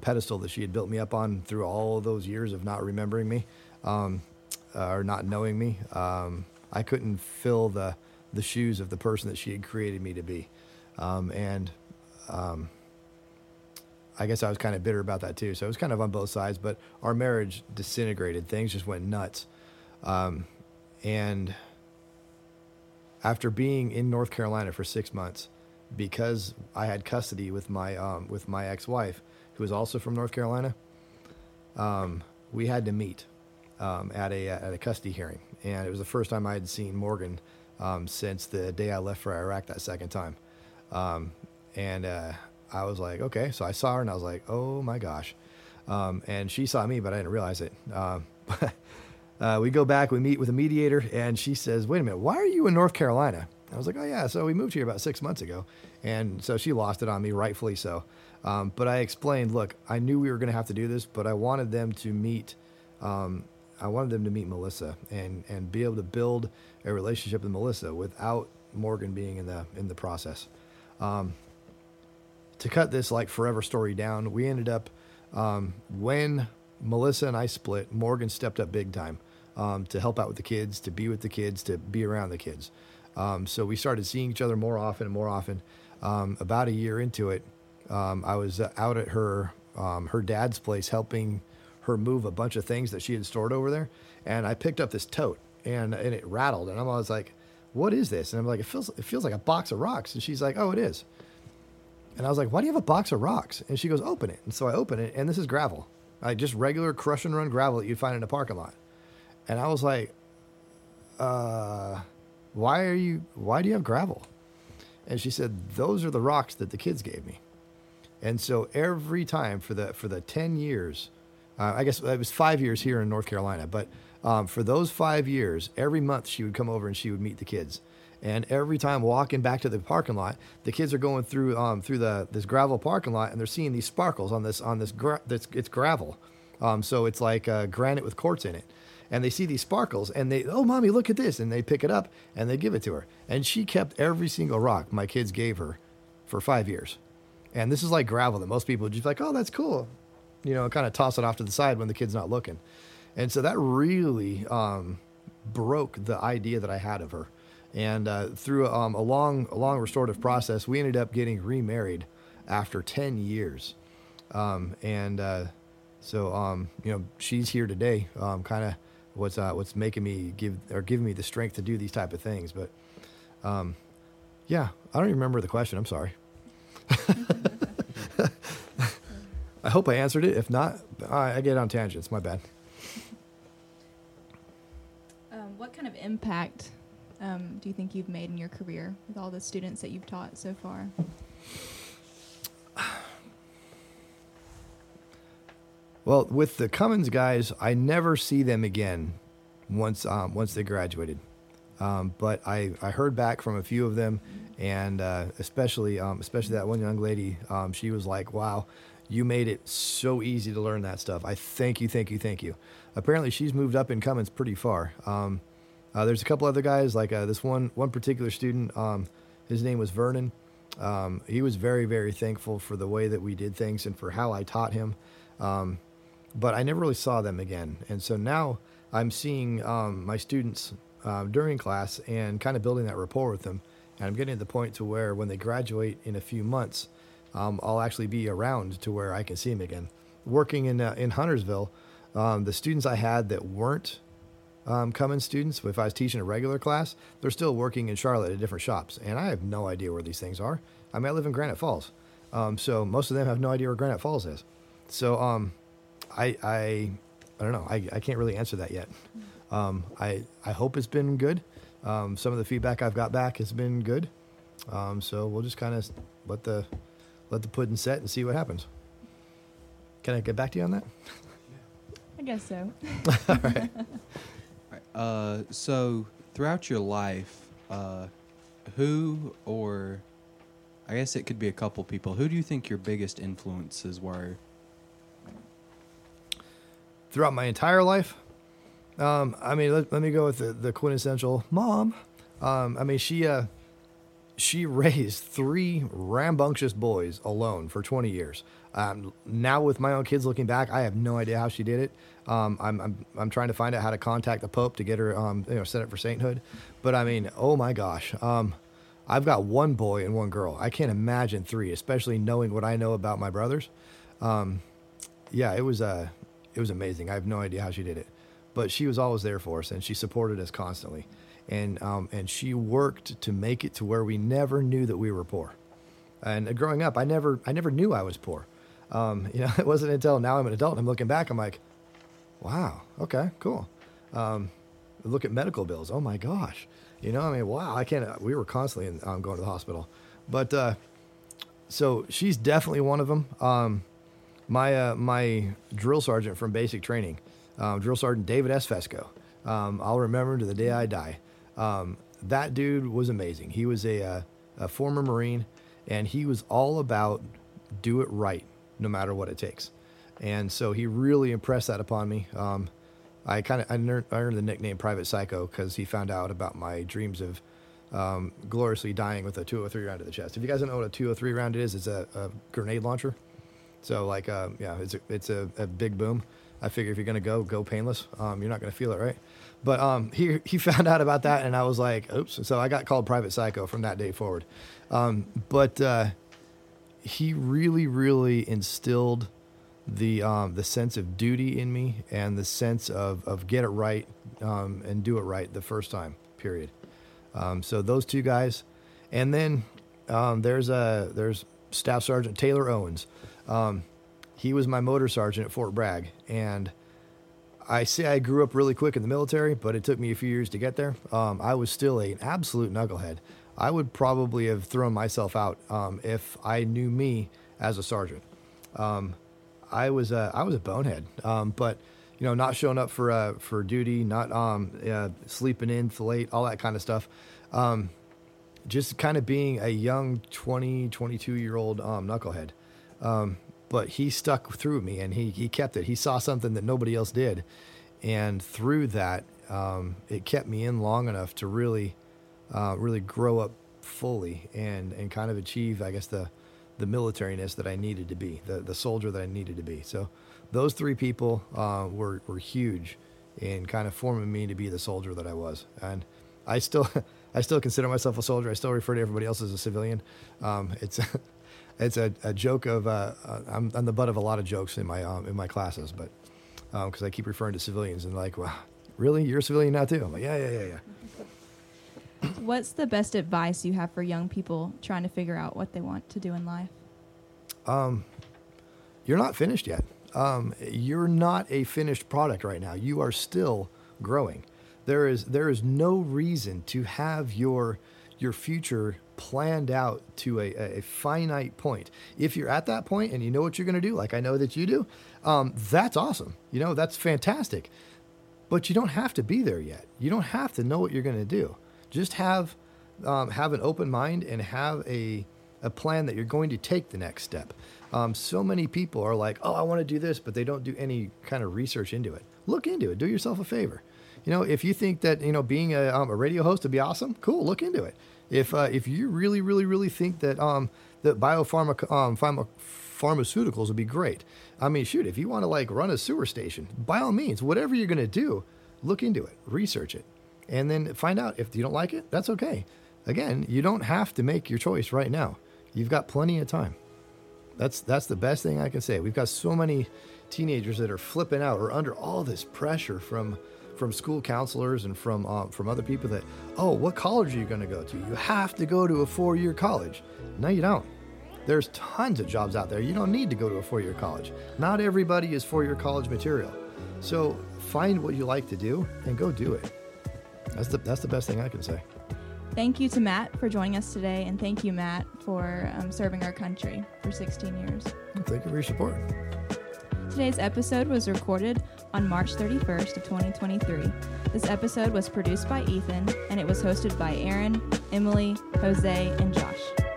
pedestal that she had built me up on through all of those years of not remembering me or not knowing me. I couldn't fill the shoes of the person that she had created me to be. I guess I was kind of bitter about that too. So it was kind of on both sides, but our marriage disintegrated. Things just went nuts. And after being in North Carolina for 6 months, because I had custody with my ex-wife, who was also from North Carolina, we had to meet at a custody hearing. And it was the first time I had seen Morgan since the day I left for Iraq that second time. I was like, okay. So I saw her and I was like, oh my gosh. And she saw me, but I didn't realize it. We go back, we meet with a mediator, and she says, wait a minute, why are you in North Carolina? I was like, oh yeah. So we moved here about 6 months ago. And so she lost it on me, rightfully so. But I explained, look, I knew we were going to have to do this, but I wanted them to meet, Melissa and be able to build a relationship with Melissa without Morgan being in the process. To cut this like forever story down, we ended up, when Melissa and I split, Morgan stepped up big time, to help out with the kids, to be with the kids, to be around the kids. So we started seeing each other more often and more often. About a year into it, I was out at her dad's place helping her move a bunch of things that she had stored over there. And I picked up this tote and it rattled. And I was like, what is this? And I'm like, it feels like a box of rocks. And she's like, oh, it is. And I was like, why do you have a box of rocks? And she goes, open it. And so I open it, and this is gravel. Like just regular crush and run gravel that you'd find in a parking lot. And I was like, why do you have gravel? And she said, those are the rocks that the kids gave me. And so every time for the 10 years, I guess it was 5 years here in North Carolina, but for those 5 years, every month she would come over and she would meet the kids. And every time walking back to the parking lot, the kids are going through this gravel parking lot, and they're seeing these sparkles on this gravel. So it's like granite with quartz in it. And they see these sparkles and they, oh, mommy, look at this. And they pick it up and they give it to her. And she kept every single rock my kids gave her for 5 years. And this is like gravel that most people would just be like, oh, that's cool. You know, kind of toss it off to the side when the kid's not looking. And so that really broke the idea that I had of her. And through a long restorative process, we ended up getting remarried after 10 years. She's here today, kind of what's making me giving me the strength to do these type of things. But I don't even remember the question. I'm sorry. I hope I answered it. If not, I get on tangents. My bad. What kind of impact do you think you've made in your career with all the students that you've taught so far? Well, with the Cummins guys, I never see them again once they graduated. But I heard back from a few of them, and especially that one young lady, she was like, wow, you made it so easy to learn that stuff. I thank you. Apparently, she's moved up in Cummins pretty far. There's a couple other guys, like this one particular student, his name was Vernon. He was very, very thankful for the way that we did things and for how I taught him. But I never really saw them again. And so now I'm seeing my students during class and kind of building that rapport with them. And I'm getting to the point to where when they graduate in a few months, I'll actually be around to where I can see them again. Working in Huntersville, the students I had that weren't Cummins students, if I was teaching a regular class, they're still working in Charlotte at different shops. And I have no idea where these things are. I mean, I live in Granite Falls. So most of them have no idea where Granite Falls is. So, I don't know. I can't really answer that yet. I hope it's been good. Some of the feedback I've got back has been good. So we'll just kind of let the pudding set and see what happens. Can I get back to you on that? I guess so. All right. So throughout your life, who, or I guess it could be a couple people, who do you think your biggest influences were? Throughout my entire life, let me go with the quintessential mom. I mean, she She raised three rambunctious boys alone for 20 years. Now with my own kids looking back, I have no idea how she did it. I'm trying to find out how to contact the Pope to get her set up for sainthood. But I mean, oh my gosh. I've got one boy and one girl. I can't imagine three, especially knowing what I know about my brothers. It was amazing. I have no idea how she did it, but she was always there for us and she supported us constantly. And she worked to make it to where we never knew that we were poor. And growing up, I never knew I was poor. It wasn't until now I'm an adult and I'm looking back, I'm like, wow, okay, cool. Look at medical bills. Oh my gosh. Wow, we were constantly going to the hospital. But, so she's definitely one of them. My drill sergeant from basic training, drill sergeant David S. Fesco. I'll remember him to the day I die. That dude was amazing. He was a former Marine, and he was all about do it right, no matter what it takes. And so he really impressed that upon me. I earned the nickname Private Psycho because he found out about my dreams of gloriously dying with a 203 round to the chest. If you guys don't know what a 203 round is, it's a grenade launcher. So it's a big boom. I figure if you're going to go painless. You're not going to feel it, right? But he found out about that, and I was like, oops. So I got called Private Psycho from that day forward. He really, really instilled the sense of duty in me and the sense of get it right and do it right the first time, period. So those two guys. And then there's Staff Sergeant Taylor Owens. He was my motor sergeant at Fort Bragg, and I say I grew up really quick in the military, but it took me a few years to get there. I was still an absolute knucklehead. I would probably have thrown myself out if I knew me as a sergeant. I was a bonehead, but not showing up for duty, not sleeping in late, all that kind of stuff. Just kind of being a young 20, 22-year-old knucklehead. But he stuck through me and he kept it. He saw something that nobody else did. And through that, it kept me in long enough to really, really grow up fully and kind of achieve, I guess, the militariness that I needed to be, the soldier that I needed to be. So those three people were huge in kind of forming me to be the soldier that I was. And I still consider myself a soldier. I still refer to everybody else as a civilian. It's a joke of I'm the butt of a lot of jokes in my classes, but because I keep referring to civilians and like, wow, really, you're a civilian now too? I'm like, yeah. What's the best advice you have for young people trying to figure out what they want to do in life? You're not finished yet. You're not a finished product right now. You are still growing. There is no reason to have your future planned out to a finite point. If you're at that point and you know what you're going to do, like I know that you do, that's awesome. That's fantastic. But you don't have to be there yet. You don't have to know what you're going to do. Just have an open mind and have a plan that you're going to take the next step. So many people are like, oh, I want to do this, but they don't do any kind of research into it. Look into it. Do yourself a favor. If you think that, being a radio host would be awesome, cool, look into it. If you really, really, really think that that pharmaceuticals would be great, I mean, shoot, if you want to like run a sewer station, by all means, whatever you're going to do, look into it, research it, and then find out if you don't like it. That's okay. Again, you don't have to make your choice right now. You've got plenty of time. That's the best thing I can say. We've got so many teenagers that are flipping out or under all this pressure from school counselors and from other people that, oh, what college are you going to go to? You have to go to a four-year college. No, you don't. There's tons of jobs out there. You don't need to go to a four-year college. Not everybody is four-year college material. So find what you like to do and go do it. That's the best thing I can say. Thank you to Matt for joining us today, and thank you, Matt, for serving our country for 16 years. Thank you for your support. Today's episode was recorded on March 31st of 2023. This episode was produced by Ethan, and it was hosted by Erin, Emily, Jose, and Josh.